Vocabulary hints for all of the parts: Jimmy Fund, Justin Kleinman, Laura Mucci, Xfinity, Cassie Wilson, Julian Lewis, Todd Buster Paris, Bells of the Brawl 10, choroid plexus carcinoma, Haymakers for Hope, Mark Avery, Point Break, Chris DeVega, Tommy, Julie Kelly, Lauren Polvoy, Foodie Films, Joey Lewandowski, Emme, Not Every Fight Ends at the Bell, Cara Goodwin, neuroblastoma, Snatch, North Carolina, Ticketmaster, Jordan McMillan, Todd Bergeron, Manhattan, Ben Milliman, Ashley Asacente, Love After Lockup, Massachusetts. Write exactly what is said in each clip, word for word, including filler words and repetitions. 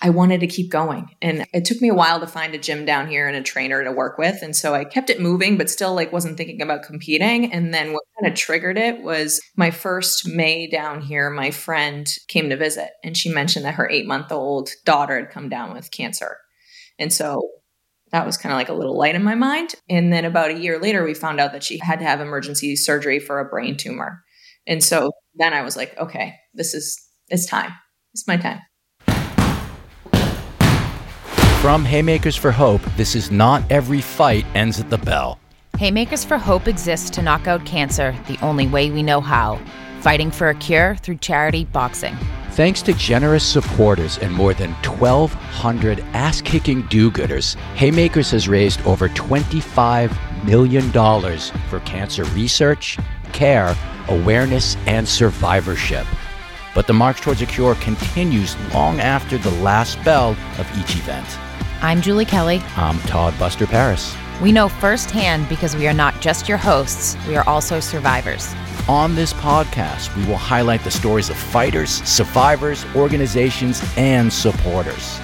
I wanted to keep going. And it took me a while to find a gym down here and a trainer to work with. And so I kept it moving, but still like wasn't thinking about competing. And then what kind of triggered it was my first May down here, my friend came to visit and she mentioned that her eight month old daughter had come down with cancer. And so that was kind of like a little light in my mind. And then about a year later, we found out that she had to have emergency surgery for a brain tumor. And so then I was like, okay, this is, it's time. It's my time. From Haymakers for Hope, this is Not Every Fight Ends at the Bell. Haymakers for Hope exists to knock out cancer the only way we know how, fighting for a cure through charity boxing. Thanks to generous supporters and more than twelve hundred ass-kicking do-gooders, Haymakers has raised over twenty-five million dollars for cancer research, care, awareness, and survivorship. But the march towards a cure continues long after the last bell of each event. I'm Julie Kelly. I'm Todd Buster Paris. We know firsthand because we are not just your hosts, we are also survivors. On this podcast, we will highlight the stories of fighters, survivors, organizations, and supporters.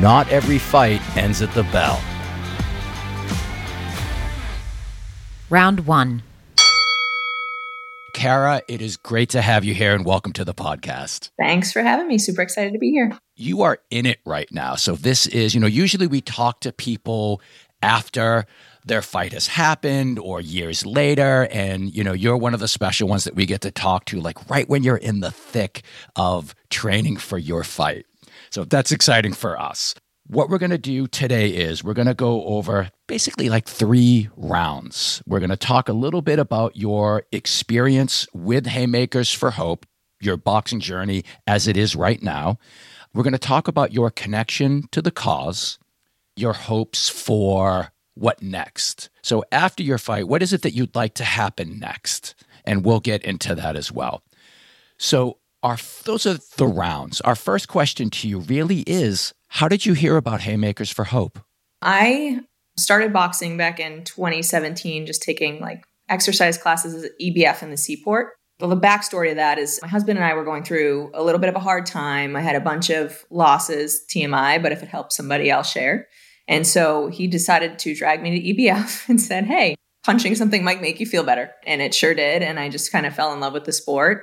Not every fight ends at the bell. Round one. Cara, it is great to have you here and welcome to the podcast. Thanks for having me. Super excited to be here. You are in it right now. So this is, you know, usually we talk to people after their fight has happened or years later. And, you know, you're one of the special ones that we get to talk to like right when you're in the thick of training for your fight. So that's exciting for us. What we're going to do today is we're going to go over basically like three rounds. We're going to talk a little bit about your experience with Haymakers for Hope, your boxing journey as it is right now. We're going to talk about your connection to the cause, your hopes for what next. So after your fight, what is it that you'd like to happen next? And we'll get into that as well. So our those are the rounds. Our first question to you really is, how did you hear about Haymakers for Hope? I started boxing back in twenty seventeen, just taking like exercise classes at E B F in the Seaport. Well, the backstory of that is my husband and I were going through a little bit of a hard time. I had a bunch of losses, T M I, but if it helps somebody, I'll share. And so he decided to drag me to E B F and said, hey, punching something might make you feel better. And it sure did. And I just kind of fell in love with the sport.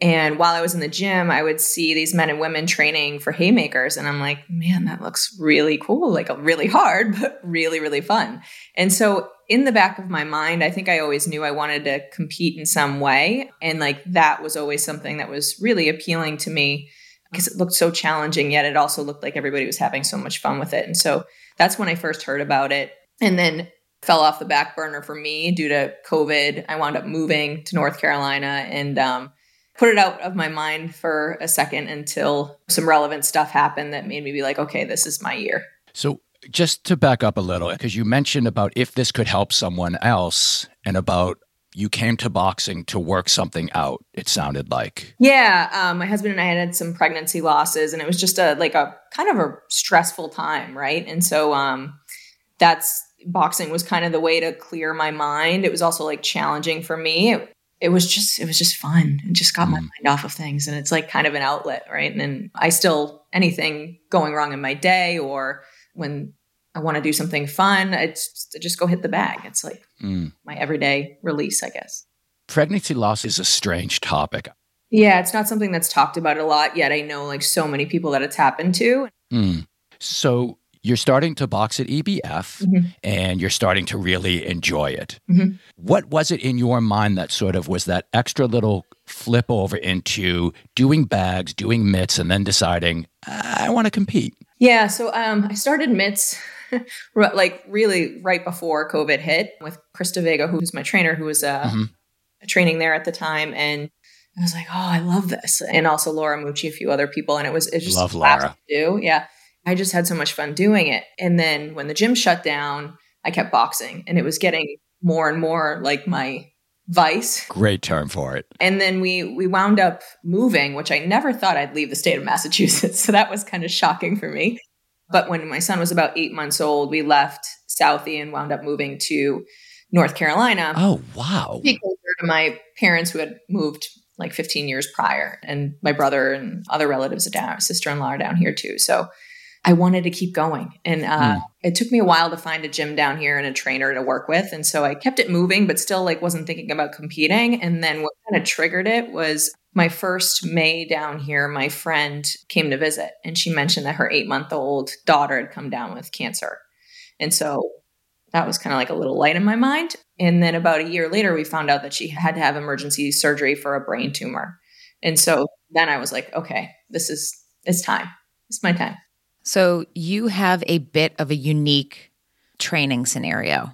And while I was in the gym, I would see these men and women training for Haymakers. And I'm like, man, that looks really cool, like really hard, but really, really fun. And so in the back of my mind, I think I always knew I wanted to compete in some way. And like that was always something that was really appealing to me because it looked so challenging, yet it also looked like everybody was having so much fun with it. And so that's when I first heard about it. And then fell off the back burner for me due to COVID. I wound up moving to North Carolina and, um, put it out of my mind for a second until some relevant stuff happened that made me be like, okay, this is my year. So just to back up a little, because you mentioned about if this could help someone else and about you came to boxing to work something out, it sounded like. Yeah. Um, my husband and I had had some pregnancy losses and it was just a like a kind of a stressful time, right? And so um, that's boxing was kind of the way to clear my mind. It was also like challenging for me. It, It was just, it was just fun. It just got my mind off of things. And it's like kind of an outlet, right? And then I still, anything going wrong in my day or when I want to do something fun, it's I just go hit the bag. It's like mm. my everyday release, I guess. Pregnancy loss is a strange topic. Yeah. It's not something that's talked about a lot yet. I know like so many people that it's happened to. Mm. So you're starting to box at E B F mm-hmm. and you're starting to really enjoy it. Mm-hmm. What was it in your mind that sort of was that extra little flip over into doing bags, doing mitts, and then deciding, I want to compete? Yeah. So um, I started mitts like really right before COVID hit with Chris DeVega, who's my trainer, who was uh, mm-hmm. training there at the time. And I was like, oh, I love this. And also Laura Mucci, a few other people. And it was, it was just love Laura. To do. Yeah. I just had so much fun doing it. And then when the gym shut down, I kept boxing and it was getting more and more like my vice. Great term for it. And then we we wound up moving, which I never thought I'd leave the state of Massachusetts. So that was kind of shocking for me. But when my son was about eight months old, we left Southie and wound up moving to North Carolina. Oh, wow. Closer to my parents who had moved like fifteen years prior. And my brother and other relatives are down, sister-in-law are down here too. So I wanted to keep going. And uh, mm. it took me a while to find a gym down here and a trainer to work with. And so I kept it moving, but still like wasn't thinking about competing. And then what kind of triggered it was my first May down here, my friend came to visit and she mentioned that her eight-month-old daughter had come down with cancer. And so that was kind of like a little light in my mind. And then about a year later, we found out that she had to have emergency surgery for a brain tumor. And so then I was like, okay, this is, it's time. It's my time. So you have a bit of a unique training scenario.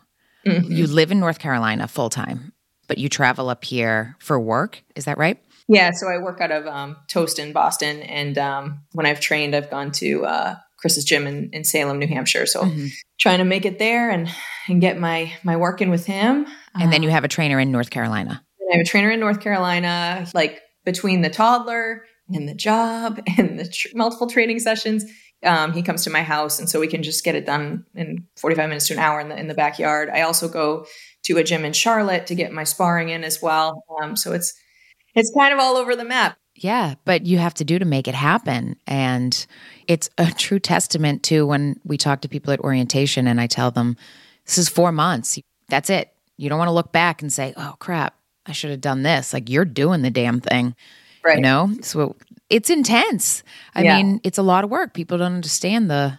Mm-hmm. You live in North Carolina full time, but you travel up here for work. Is that right? Yeah. So I work out of um, Toast in Boston. And um, when I've trained, I've gone to uh, Chris's gym in, in Salem, New Hampshire. So mm-hmm. trying to make it there and, and get my, my work in with him. And uh, then you have a trainer in North Carolina. I have a trainer in North Carolina, like between the toddler and the job and the tr- multiple training sessions. Um, he comes to my house, and so we can just get it done in forty-five minutes to an hour in the in the backyard. I also go to a gym in Charlotte to get my sparring in as well. Um, so it's it's kind of all over the map. Yeah, but you have to do to make it happen. And it's a true testament to when we talk to people at orientation and I tell them, this is four months. That's it. You don't want to look back and say, oh, crap, I should have done this. Like, you're doing the damn thing. Right. You know? So it's intense. I yeah. mean, it's a lot of work. People don't understand the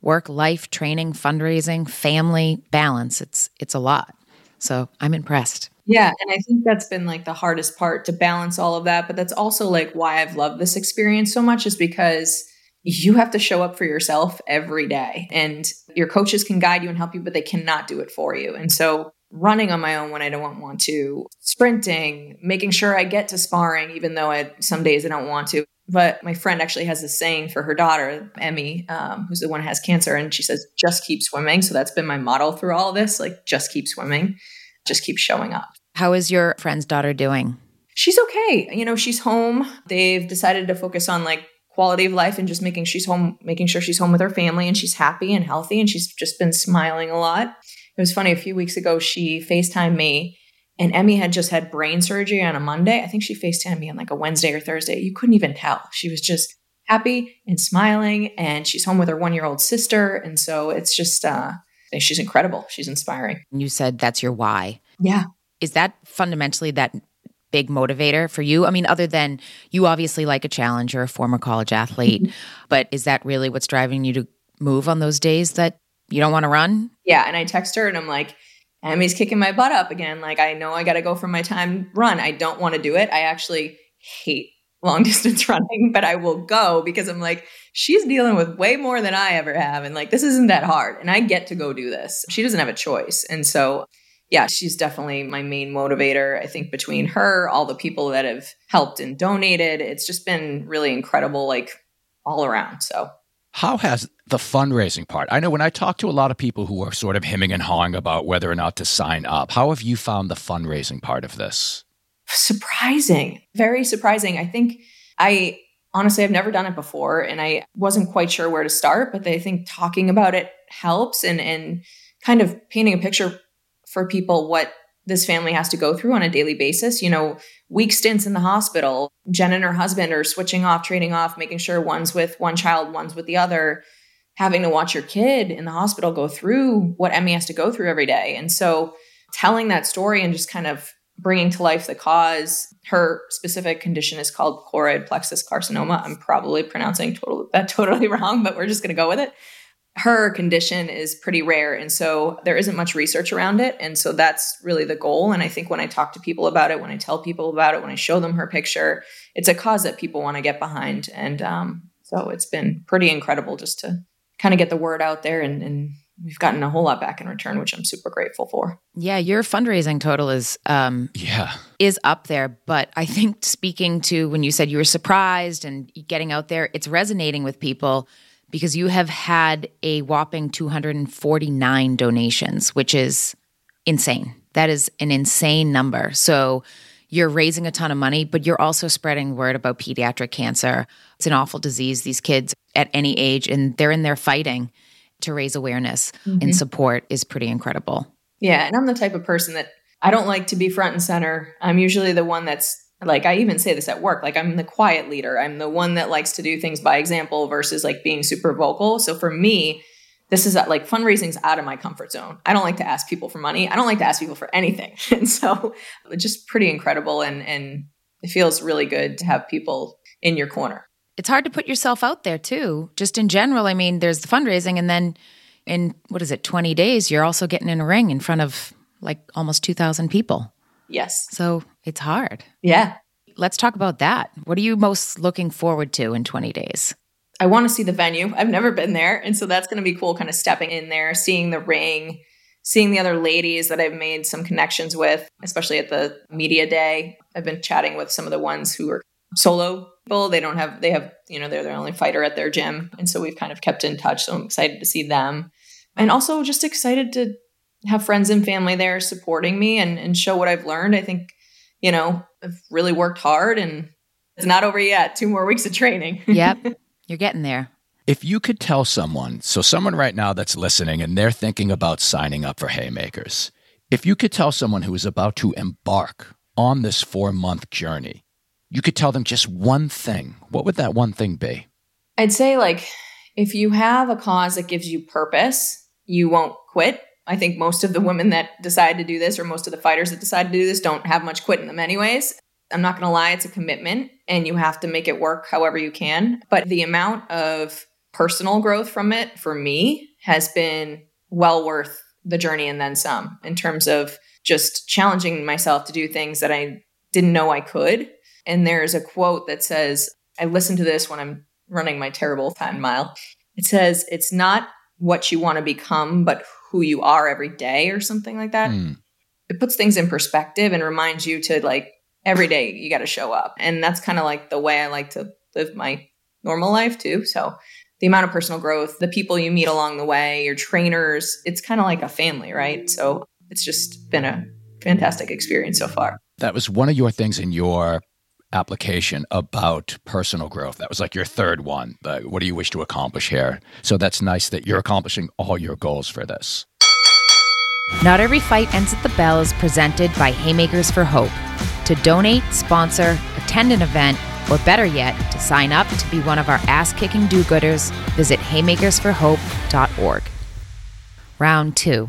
work, life, training, fundraising, family balance. It's it's a lot. So I'm impressed. Yeah. And I think that's been like the hardest part, to balance all of that. But that's also like why I've loved this experience so much, is because you have to show up for yourself every day, and your coaches can guide you and help you, but they cannot do it for you. And so running on my own when I don't want to, sprinting, making sure I get to sparring, even though I, some days I don't want to. But my friend actually has this saying for her daughter, Emme, um, who's the one who has cancer. And she says, just keep swimming. So that's been my motto through all this. Like, just keep swimming, just keep showing up. How is your friend's daughter doing? She's okay. You know, she's home. They've decided to focus on like quality of life and just making she's home, making sure she's home with her family, and she's happy and healthy. And she's just been smiling a lot. It was funny. A few weeks ago, she FaceTimed me, and Emme had just had brain surgery on a Monday. I think she FaceTimed me on like a Wednesday or Thursday. You couldn't even tell. She was just happy and smiling, and she's home with her one-year-old sister. And so it's just, uh, she's incredible. She's inspiring. You said that's your why. Yeah. Is that fundamentally that big motivator for you? I mean, other than you obviously like a challenge, you're a former college athlete, mm-hmm. but is that really what's driving you to move on those days that you don't want to run? Yeah. And I text her and I'm like, Emme's kicking my butt up again. Like, I know I got to go for my time run. I don't want to do it. I actually hate long distance running, but I will go because I'm like, she's dealing with way more than I ever have. And like, this isn't that hard. And I get to go do this. She doesn't have a choice. And so, yeah, she's definitely my main motivator. I think between her, all the people that have helped and donated, it's just been really incredible, like all around. So how has the fundraising part? I know when I talk to a lot of people who are sort of hemming and hawing about whether or not to sign up, how have you found the fundraising part of this? Surprising. Very surprising. I think I honestly, I've never done it before, and I wasn't quite sure where to start, but I think talking about it helps, and, and kind of painting a picture for people what this family has to go through on a daily basis. You know, week stints in the hospital, Jen and her husband are switching off, trading off, making sure one's with one child, one's with the other, having to watch your kid in the hospital go through what Emme has to go through every day. And so telling that story and just kind of bringing to life the cause. Her specific condition is called choroid plexus carcinoma. I'm probably pronouncing total, that totally wrong, but we're just going to go with it. Her condition is pretty rare, and so there isn't much research around it. And so that's really the goal. And I think when I talk to people about it, when I tell people about it, when I show them her picture, it's a cause that people want to get behind. And um, so it's been pretty incredible just to kind of get the word out there. And, and we've gotten a whole lot back in return, which I'm super grateful for. Yeah, your fundraising total is um, yeah is up there. But I think speaking to when you said you were surprised and getting out there, it's resonating with people, because you have had a whopping two hundred forty-nine donations, which is insane. That is an insane number. So you're raising a ton of money, but you're also spreading word about pediatric cancer. It's an awful disease, these kids at any age, and they're in there fighting to raise awareness mm-hmm. and support is pretty incredible. Yeah. And I'm the type of person that I don't like to be front and center. I'm usually the one that's like, I even say this at work, like, I'm the quiet leader. I'm the one that likes to do things by example versus like being super vocal. So for me, this is like fundraising's out of my comfort zone. I don't like to ask people for money. I don't like to ask people for anything. And so it's just pretty incredible. And, and it feels really good to have people in your corner. It's hard to put yourself out there too. Just in general, I mean, there's the fundraising, and then in, what is it, twenty days, you're also getting in a ring in front of like almost two thousand people. Yes. So it's hard. Yeah. Let's talk about that. What are you most looking forward to in twenty days? I want to see the venue. I've never been there. And so that's going to be cool, kind of stepping in there, seeing the ring, seeing the other ladies that I've made some connections with, especially at the media day. I've been chatting with some of the ones who are solo people. They don't have, they have, you know, they're the only fighter at their gym. And so we've kind of kept in touch. So I'm excited to see them. And also just excited to have friends and family there supporting me and, and show what I've learned. I think, you know, I've really worked hard and it's not over yet. Two more weeks of training. Yep. You're getting there. If you could tell someone, so someone right now that's listening and they're thinking about signing up for Haymakers, if you could tell someone who is about to embark on this four-month journey, you could tell them just one thing, what would that one thing be? I'd say, like, if you have a cause that gives you purpose, you won't quit. I think most of the women that decide to do this, or most of the fighters that decide to do this, don't have much quit in them anyways. I'm not going to lie, it's a commitment and you have to make it work however you can. But the amount of personal growth from it for me has been well worth the journey and then some, in terms of just challenging myself to do things that I didn't know I could. And there's a quote that says, I listen to this when I'm running my terrible ten mile. It says, it's not what you want to become, but who you are every day, or something like that. Mm. It puts things in perspective and reminds you to, like, every day you got to show up. And that's kind of like the way I like to live my normal life too. So the amount of personal growth, the people you meet along the way, your trainers, it's kind of like a family, right? So it's just been a fantastic experience so far. That was one of your things in your application about personal growth. That was like your third one. Like, what do you wish to accomplish here? So that's nice that you're accomplishing all your goals for this. Not Every Fight Ends at the Bell is presented by Haymakers for Hope. To donate, sponsor, attend an event, or better yet, to sign up to be one of our ass-kicking do-gooders, visit haymakers for hope dot org. Round two.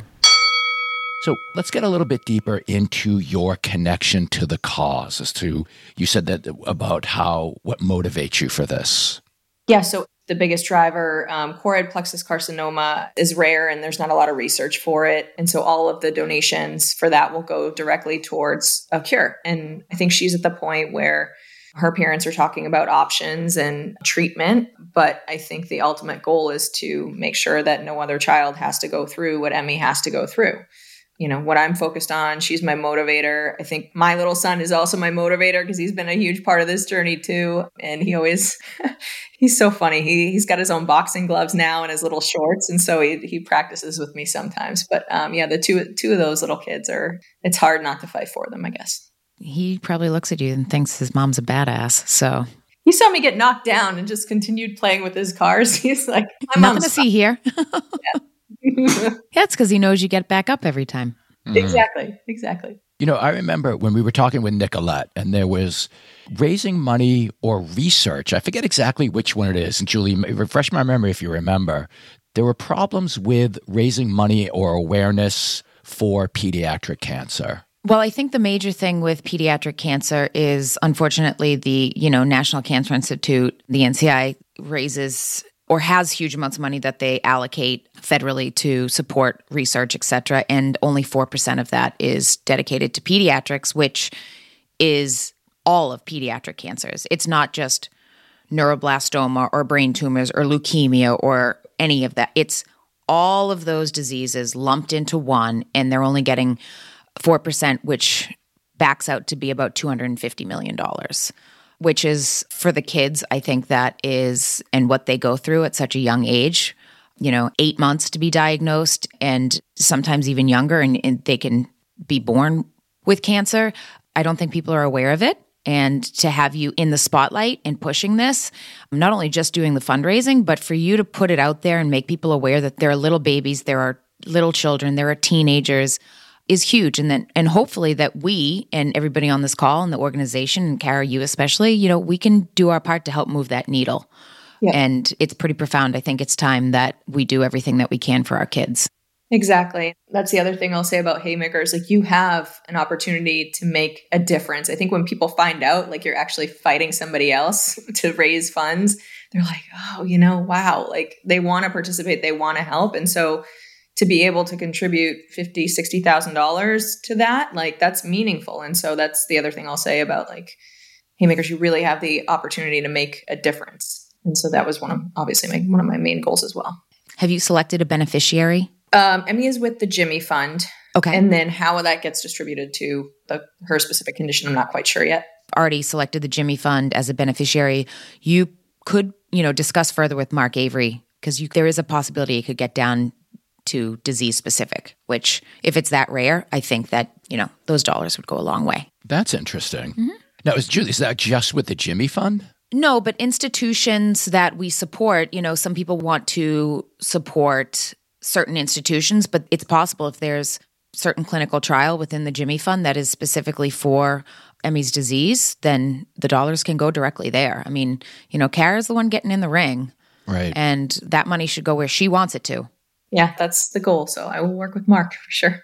So let's get a little bit deeper into your connection to the cause. As to, you said that about how, what motivates you for this. Yeah, so the biggest driver, um, choroid plexus carcinoma, is rare and there's not a lot of research for it. And so all of the donations for that will go directly towards a cure. And I think she's at the point where her parents are talking about options and treatment. But I think the ultimate goal is to make sure that no other child has to go through what Emme has to go through. You know, what I'm focused on, she's my motivator. I think my little son is also my motivator because he's been a huge part of this journey too. And he always, he's so funny. He, he's got his own boxing gloves now and his little shorts. And so he, he practices with me sometimes. But um, yeah, the two, two of those little kids are, it's hard not to fight for them, I guess. He probably looks at you and thinks his mom's a badass. So he saw me get knocked down and just continued playing with his cars. He's like, I'm nothing to see here. Yeah. That's because he knows you get back up every time. Mm-hmm. Exactly. Exactly. You know, I remember when we were talking with Nicolette and there was raising money or research. I forget exactly which one it is. And Julie, refresh my memory if you remember. There were problems with raising money or awareness for pediatric cancer. Well, I think the major thing with pediatric cancer is, unfortunately, the, you know, National Cancer Institute, the N C I, raises or has huge amounts of money that they allocate federally to support research, et cetera. And only four percent of that is dedicated to pediatrics, which is all of pediatric cancers. It's not just neuroblastoma or brain tumors or leukemia or any of that. It's all of those diseases lumped into one, and they're only getting four percent, which backs out to be about two hundred fifty million dollars. Which is, for the kids, I think that is, and what they go through at such a young age, you know, eight months to be diagnosed and sometimes even younger, and, and they can be born with cancer. I don't think people are aware of it. And to have you in the spotlight and pushing this, not only just doing the fundraising, but for you to put it out there and make people aware that there are little babies, there are little children, there are teenagers is huge. And then, and hopefully that we and everybody on this call and the organization, and Cara, you especially, you know, we can do our part to help move that needle. Yeah. And it's pretty profound. I think it's time that we do everything that we can for our kids. Exactly. That's the other thing I'll say about Haymakers. Like, you have an opportunity to make a difference. I think when people find out, like, you're actually fighting somebody else to raise funds, they're like, oh, you know, wow, like, they want to participate, they want to help. And so to be able to contribute fifty thousand dollars, sixty thousand dollars to that, like, that's meaningful. And so that's the other thing I'll say about, like, Haymakers, you really have the opportunity to make a difference. And so that was one of, obviously, my, one of my main goals as well. Have you selected a beneficiary? Um, Emme is with the Jimmy Fund. Okay. And then how that gets distributed to the, her specific condition, I'm not quite sure yet. Already selected the Jimmy Fund as a beneficiary. You could, you know, discuss further with Mark Avery, because there is a possibility it could get down to disease specific, which if it's that rare, I think that, you know, those dollars would go a long way. That's interesting. Mm-hmm. Now, is Julie, is that just with the Jimmy Fund? No, but institutions that we support, you know, some people want to support certain institutions, but it's possible if there's certain clinical trial within the Jimmy Fund that is specifically for Emme's disease, then the dollars can go directly there. I mean, you know, Cara's the one getting in the ring. Right. And that money should go where she wants it to. Yeah, that's the goal. So I will work with Mark for sure.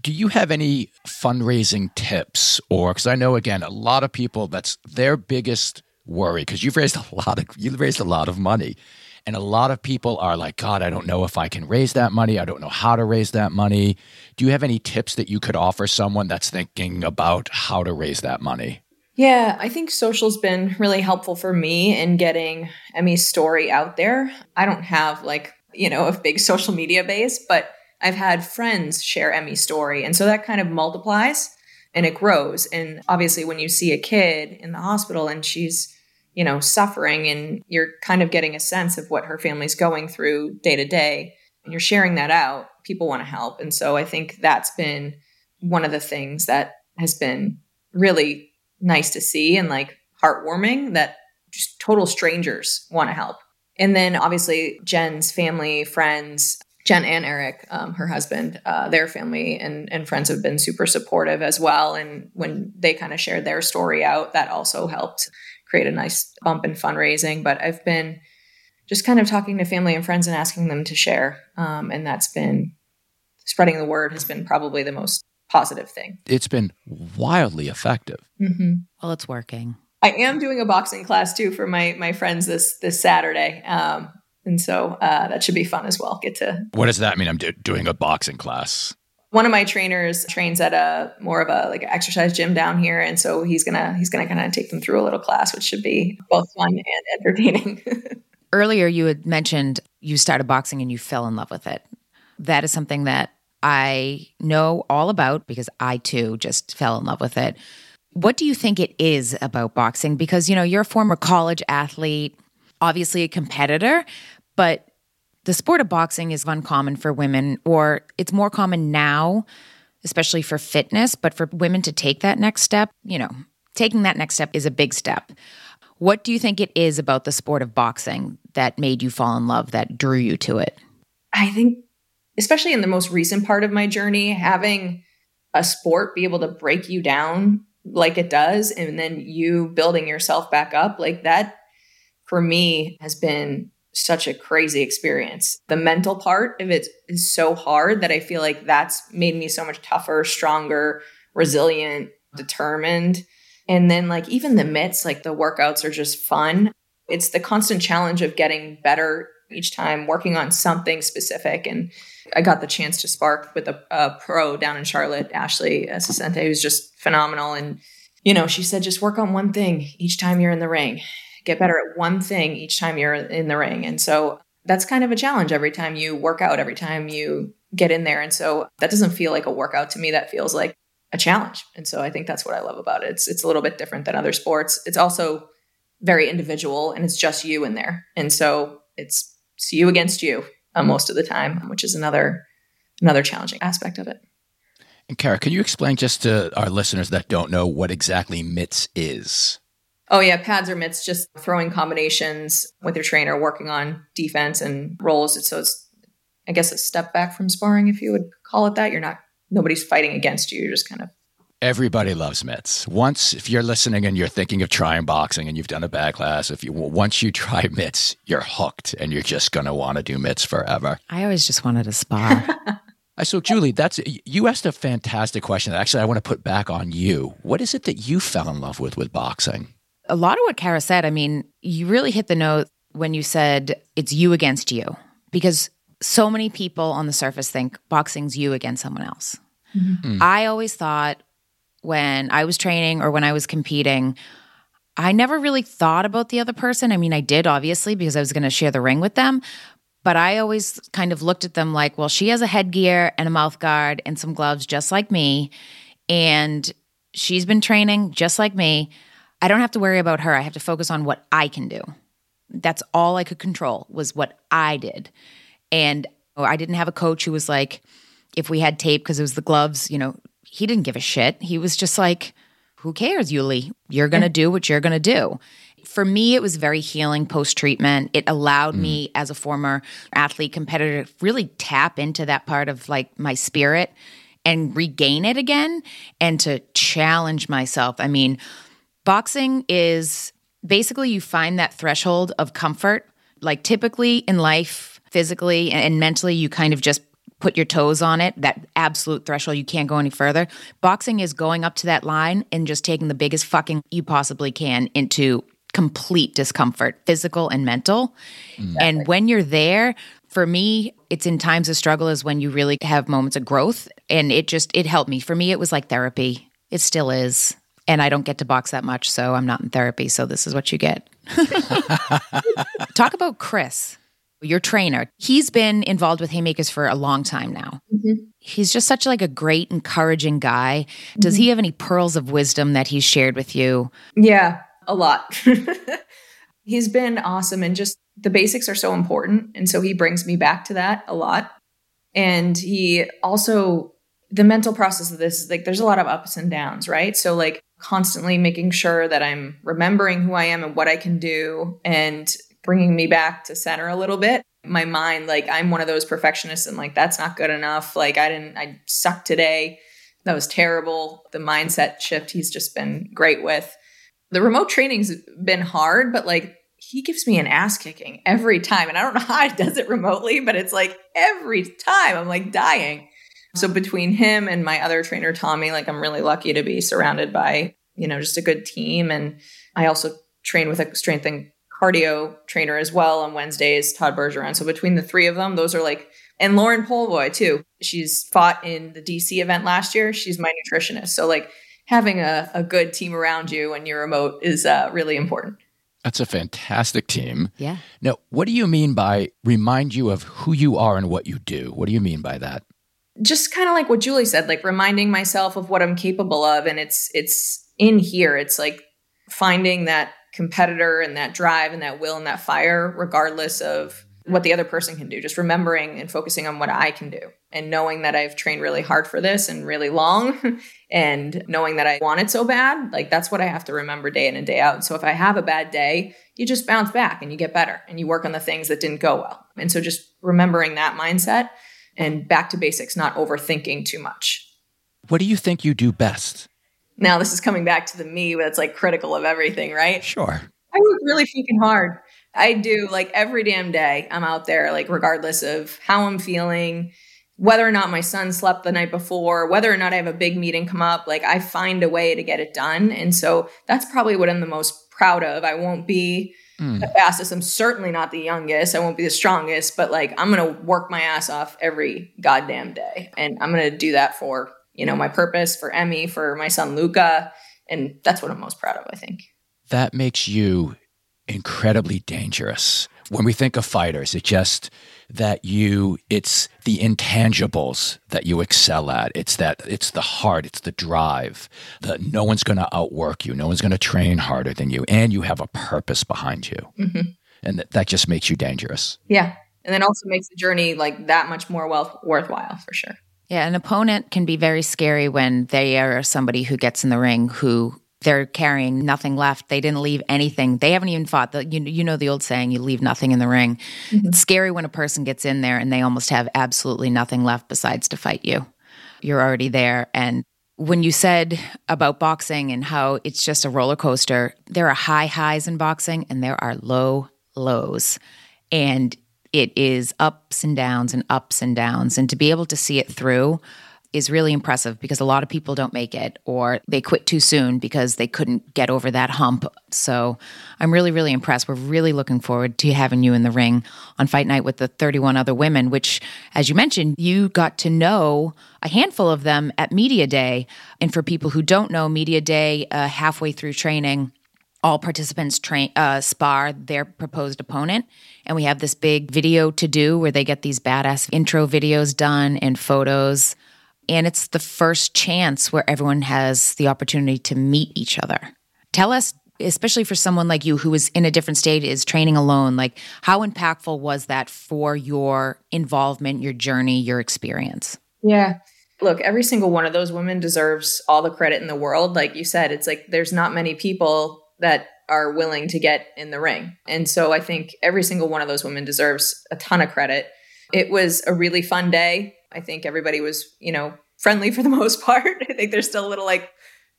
Do you have any fundraising tips? Or, because I know, again, a lot of people, that's their biggest worry, because you've raised a lot of, you've raised a lot of money. And a lot of people are like, God, I don't know if I can raise that money. I don't know how to raise that money. Do you have any tips that you could offer someone that's thinking about how to raise that money? Yeah, I think social's been really helpful for me in getting Emme's story out there. I don't have, like, you know, a big social media base, but I've had friends share Emme's story. And so that kind of multiplies and it grows. And obviously when you see a kid in the hospital and she's, you know, suffering, and you're kind of getting a sense of what her family's going through day to day, and you're sharing that out, people want to help. And so I think that's been one of the things that has been really nice to see and, like, heartwarming, that just total strangers want to help. And then obviously Jen's family, friends, Jen and Eric, um, her husband, uh, their family and, and friends have been super supportive as well. And when they kind of shared their story out, that also helped create a nice bump in fundraising. But I've been just kind of talking to family and friends and asking them to share. Um, and that's been, spreading the word has been probably the most positive thing. It's been wildly effective. Mm-hmm. Well, it's working. I am doing a boxing class too for my my friends this this Saturday. Um, and so uh, that should be fun as well. Get to. What does that mean? I'm do- doing a boxing class. One of my trainers trains at a more of a like exercise gym down here. And so he's going to, he's going to kind of take them through a little class, which should be both fun and entertaining. Earlier, you had mentioned you started boxing and you fell in love with it. That is something that I know all about because I too just fell in love with it. What do you think it is about boxing? Because, you know, you're a former college athlete, obviously a competitor, but the sport of boxing is uncommon for women, or it's more common now, especially for fitness, but for women to take that next step, you know, taking that next step is a big step. What do you think it is about the sport of boxing that made you fall in love, that drew you to it? I think, especially in the most recent part of my journey, having a sport be able to break you down like it does, and then you building yourself back up, like that, for me, has been such a crazy experience. The mental part of it is so hard that I feel like that's made me so much tougher, stronger, resilient, determined. And then, like, even the mitts, like the workouts are just fun. It's the constant challenge of getting better each time, working on something specific. And I got the chance to spar with a, a pro down in Charlotte, Ashley Asacente, who's just phenomenal. And, you know, she said, just work on one thing each time you're in the ring. Get better at one thing each time you're in the ring. And so that's kind of a challenge every time you work out, every time you get in there. And so that doesn't feel like a workout to me. That feels like a challenge. And so I think that's what I love about it. It's it's a little bit different than other sports. It's also very individual, and it's just you in there. And so it's, it's you against you uh, most of the time, which is another another challenging aspect of it. And Cara, can you explain just to our listeners that don't know what exactly mitts is? Oh yeah, pads or mitts, just throwing combinations with your trainer, working on defense and rolls. So it's, I guess, a step back from sparring, if you would call it that. You're not nobody's fighting against you. You're just kind of. Everybody loves mitts. Once, if you're listening and you're thinking of trying boxing and you've done a backlash, if you once you try mitts, you're hooked and you're just going to want to do mitts forever. I always just wanted a spar. So, Julie, that's you asked a fantastic question that actually I want to put back on you. What is it that you fell in love with with boxing? A lot of what Cara said. I mean, you really hit the note when you said it's you against you, because so many people on the surface think boxing's you against someone else. Mm-hmm. Mm. I always thought, when I was training or when I was competing, I never really thought about the other person. I mean, I did, obviously, because I was going to share the ring with them. But I always kind of looked at them like, well, she has a headgear and a mouth guard and some gloves just like me. And she's been training just like me. I don't have to worry about her. I have to focus on what I can do. That's all I could control was what I did. And I didn't have a coach who was like, if we had tape, because it was the gloves, you know, he didn't give a shit. He was just like, who cares, Yuli? You're going to do what you're going to do. For me, it was very healing post-treatment. It allowed mm. me as a former athlete competitor to really tap into that part of like my spirit and regain it again and to challenge myself. I mean, boxing is basically you find that threshold of comfort. Like typically in life, physically and mentally, you kind of just put your toes on it, that absolute threshold, you can't go any further. Boxing is going up to that line and just taking the biggest fucking you possibly can into complete discomfort, physical and mental. Exactly. And when you're there, for me, it's in times of struggle is when you really have moments of growth. And it just, it helped me. For me, it was like therapy. It still is. And I don't get to box that much, so I'm not in therapy. So this is what you get. Talk about Chris. Your trainer, he's been involved with Haymakers for a long time now. Mm-hmm. He's just such like a great, encouraging guy. Does mm-hmm. he have any pearls of wisdom that he's shared with you? Yeah, a lot. He's been awesome. And just the basics are so important. And so he brings me back to that a lot. And he also, the mental process of this, like there's a lot of ups and downs, right? So like constantly making sure that I'm remembering who I am and what I can do. And bringing me back to center a little bit. My mind, like I'm one of those perfectionists and like, that's not good enough. Like I didn't, I sucked today. That was terrible. The mindset shift he's just been great with. The remote training's been hard, but like he gives me an ass kicking every time. And I don't know how he does it remotely, but it's like every time I'm like dying. So between him and my other trainer, Tommy, like I'm really lucky to be surrounded by, you know, just a good team. And I also train with a strength and cardio trainer as well on Wednesdays, Todd Bergeron. So between the three of them, those are like, and Lauren Polvoy too. She's fought in the D C event last year. She's my nutritionist. So like having a, a good team around you when you're remote is uh, really important. That's a fantastic team. Yeah. Now, what do you mean by remind you of who you are and what you do? What do you mean by that? Just kind of like what Julie said, like reminding myself of what I'm capable of. And it's, it's in here. It's like finding that competitor and that drive and that will and that fire, regardless of what the other person can do, just remembering and focusing on what I can do and knowing that I've trained really hard for this and really long and knowing that I want it so bad. Like that's what I have to remember day in and day out. So if I have a bad day, you just bounce back and you get better and you work on the things that didn't go well. And so just remembering that mindset and back to basics, not overthinking too much. What do you think you do best? Now this is coming back to the me that's like critical of everything, right? Sure. I work really freaking hard. I do like every damn day. I'm out there like regardless of how I'm feeling, whether or not my son slept the night before, whether or not I have a big meeting come up, like I find a way to get it done. And so that's probably what I'm the most proud of. I won't be mm. the fastest. I'm certainly not the youngest. I won't be the strongest, but like I'm going to work my ass off every goddamn day. And I'm going to do that for you know, my purpose, for Emme, for my son, Luca. And that's what I'm most proud of, I think. That makes you incredibly dangerous. When we think of fighters, it's just that you, it's the intangibles that you excel at. It's that, it's the heart, it's the drive that no one's going to outwork you. No one's going to train harder than you. And you have a purpose behind you. Mm-hmm. And that, that just makes you dangerous. Yeah. And then also makes the journey like that much more well worthwhile for sure. Yeah, an opponent can be very scary when they are somebody who gets in the ring who they're carrying nothing left. They didn't leave anything. They haven't even fought. The, you, you know the old saying, you leave nothing in the ring. Mm-hmm. It's scary when a person gets in there and they almost have absolutely nothing left besides to fight you. you're already there. And when you said about boxing and how it's just a roller coaster, there are high highs in boxing and there are low lows. And it is ups and downs and ups and downs. And to be able to see it through is really impressive, because a lot of people don't make it, or they quit too soon because they couldn't get over that hump. So I'm really, really impressed. We're really looking forward to having you in the ring on Fight Night with the thirty-one other women, which, as you mentioned, you got to know a handful of them at Media Day. And for people who don't know, Media Day, uh, halfway through training, all participants train uh, spar their proposed opponent, and we have this big video to do where they get these badass intro videos done and photos. And it's the first chance where everyone has the opportunity to meet each other. Tell us, especially for someone like you who is in a different state, is training alone, like how impactful was that for your involvement, your journey, your experience? Yeah. Look, every single one of those women deserves all the credit in the world. Like you said, it's like there's not many people that are willing to get in the ring. And so I think every single one of those women deserves a ton of credit. It was a really fun day. I think everybody was, you know, friendly for the most part. I think they're still a little like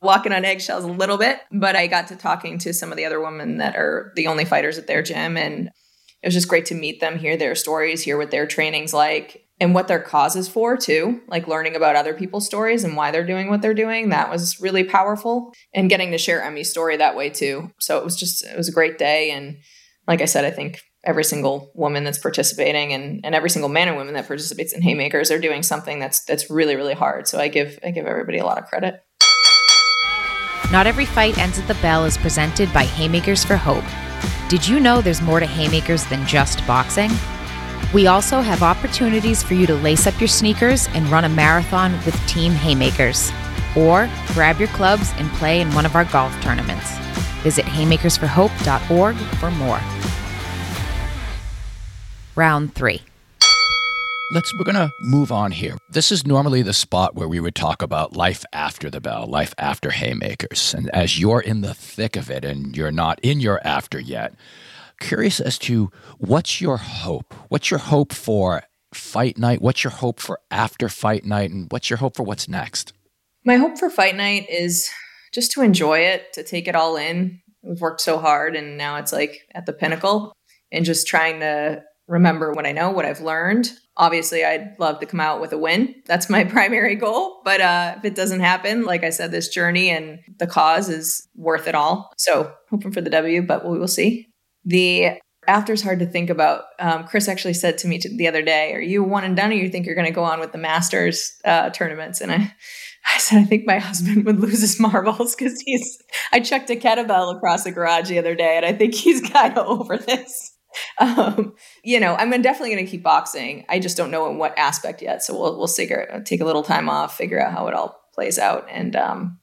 walking on eggshells a little bit, but I got to talking to some of the other women that are the only fighters at their gym. And it was just great to meet them, hear their stories, hear what their training's like and what their cause is for too, like learning about other people's stories and why they're doing what they're doing. That was really powerful, and getting to share Emme's story that way too. So it was just, it was a great day. And like I said, I think every single woman that's participating and, and every single man and woman that participates in Haymakers are doing something that's that's really, really hard. So I give I give everybody a lot of credit. Not Every Fight Ends at the Bell is presented by Haymakers for Hope. Did you know there's more to Haymakers than just boxing? We also have opportunities for you to lace up your sneakers and run a marathon with Team Haymakers, or grab your clubs and play in one of our golf tournaments. Visit haymakers for hope dot org for more. Round three. Let's, we're going to move on here. This is normally the spot where we would talk about life after the bell, life after Haymakers. And as you're in the thick of it and you're not in your after yet, curious as to what's your hope? What's your hope for Fight Night? What's your hope for after Fight Night? And what's your hope for what's next? My hope for Fight Night is just to enjoy it, to take it all in. We've worked so hard and now it's like at the pinnacle, and just trying to remember what I know, what I've learned. Obviously, I'd love to come out with a win. That's my primary goal. But uh, if it doesn't happen, like I said, this journey and the cause is worth it all. So hoping for the W, but we will see. The after is hard to think about. Um, Chris actually said to me the other day, are you one and done, or you think you're going to go on with the Masters uh, tournaments? And I, I said, I think my husband would lose his marbles, because he's, I checked a kettlebell across the garage the other day and I think he's kind of over this. Um, you know, I'm definitely going to keep boxing. I just don't know in what aspect yet. So we'll, we'll figure, take a little time off, figure out how it all plays out, and, um,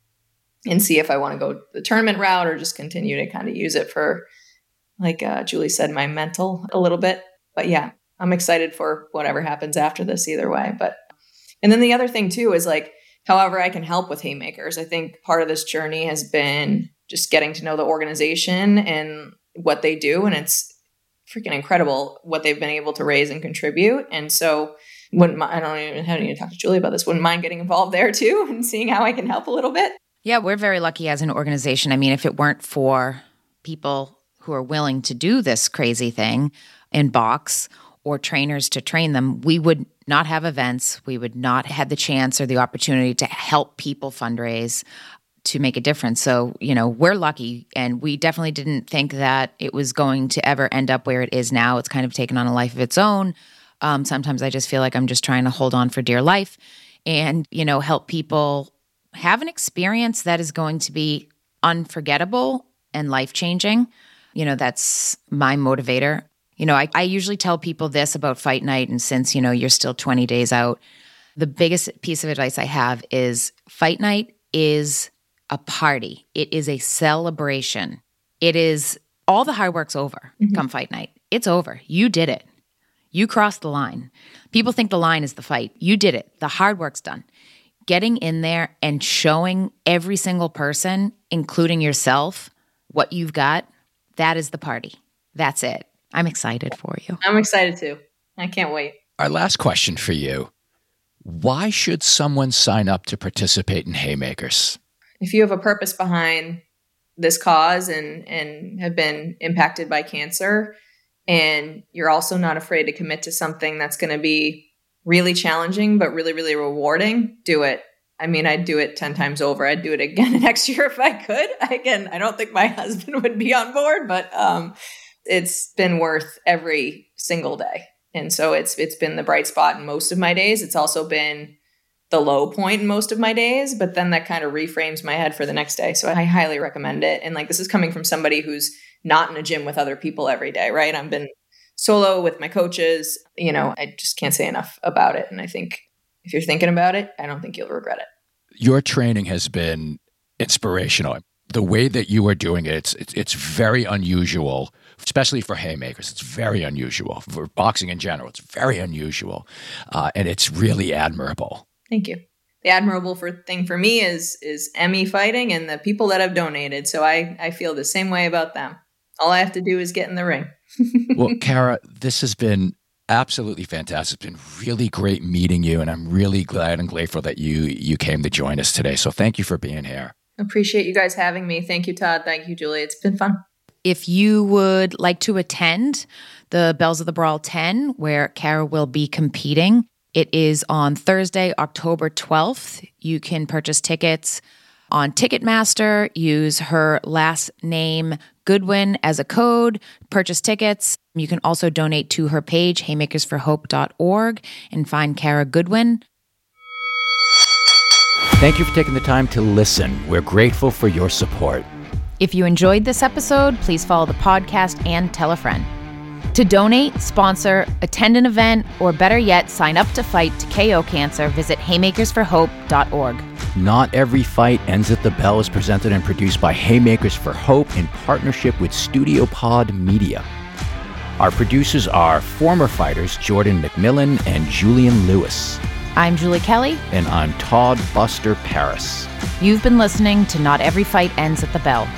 and see if I want to go the tournament route or just continue to kind of use it for, like, uh, Julie said, my mental a little bit. But yeah, I'm excited for whatever happens after this either way. But, and then the other thing too, is like, however I can help with Haymakers. I think part of this journey has been just getting to know the organization and what they do. And it's freaking incredible what they've been able to raise and contribute. And so wouldn't I don't even have to talk to Julie about this. Wouldn't mind getting involved there too and seeing how I can help a little bit. Yeah, we're very lucky as an organization. I mean, if it weren't for people who are willing to do this crazy thing and box, or trainers to train them, we would not have events. We would not have the chance or the opportunity to help people fundraise, to make a difference. So, you know, we're lucky, and we definitely didn't think that it was going to ever end up where it is now. It's kind of taken on a life of its own. Um, sometimes I just feel like I'm just trying to hold on for dear life and, you know, help people have an experience that is going to be unforgettable and life-changing. You know, that's my motivator. You know, I, I usually tell people this about Fight Night, and since, you know, you're still twenty days out, the biggest piece of advice I have is Fight Night is a party. It is a celebration. It is all the hard work's over. Mm-hmm. Come Fight Night. It's over. You did it. You crossed the line. People think the line is the fight. You did it. The hard work's done. Getting in there and showing every single person, including yourself, what you've got, that is the party. That's it. I'm excited for you. I'm excited too. I can't wait. Our last question for you. Why should someone sign up to participate in Haymakers? If you have a purpose behind this cause and, and have been impacted by cancer, and you're also not afraid to commit to something that's going to be really challenging, but really, really rewarding, do it. I mean, I'd do it ten times over. I'd do it again next year if I could. Again, I don't think my husband would be on board, but um, it's been worth every single day. And so it's it's been the bright spot in most of my days. It's also been the low point in most of my days, but then that kind of reframes my head for the next day. So I highly recommend it. And like, this is coming from somebody who's not in a gym with other people every day, right? I've been solo with my coaches. You know, I just can't say enough about it. And I think if you're thinking about it, I don't think you'll regret it. Your training has been inspirational. The way that you are doing it, it's, it's, it's very unusual, especially for Haymakers. It's very unusual. For boxing in general, it's very unusual. Uh, and it's really admirable. Thank you. The admirable for, thing for me is is Emme fighting and the people that have donated. So I, I feel the same way about them. All I have to do is get in the ring. Well, Cara, this has been absolutely fantastic. It's been really great meeting you, and I'm really glad and grateful that you you came to join us today. So thank you for being here. Appreciate you guys having me. Thank you, Todd. Thank you, Julie. It's been fun. If you would like to attend the Bells of the Brawl ten, where Cara will be competing, it is on Thursday, October twelfth. You can purchase tickets on Ticketmaster, use her last name, Goodwin, as a code, purchase tickets. You can also donate to her page, haymakers for hope dot org, and find Cara Goodwin. Thank you for taking the time to listen. We're grateful for your support. If you enjoyed this episode, please follow the podcast and tell a friend. To donate, sponsor, attend an event, or better yet, sign up to fight to K O cancer, visit haymakers for hope dot org. Not Every Fight Ends at the Bell is presented and produced by Haymakers for Hope in partnership with StudioPod Media. Our producers are former fighters Jordan McMillan and Julian Lewis. I'm Julie Kelly. And I'm Todd Buster Paris. You've been listening to Not Every Fight Ends at the Bell.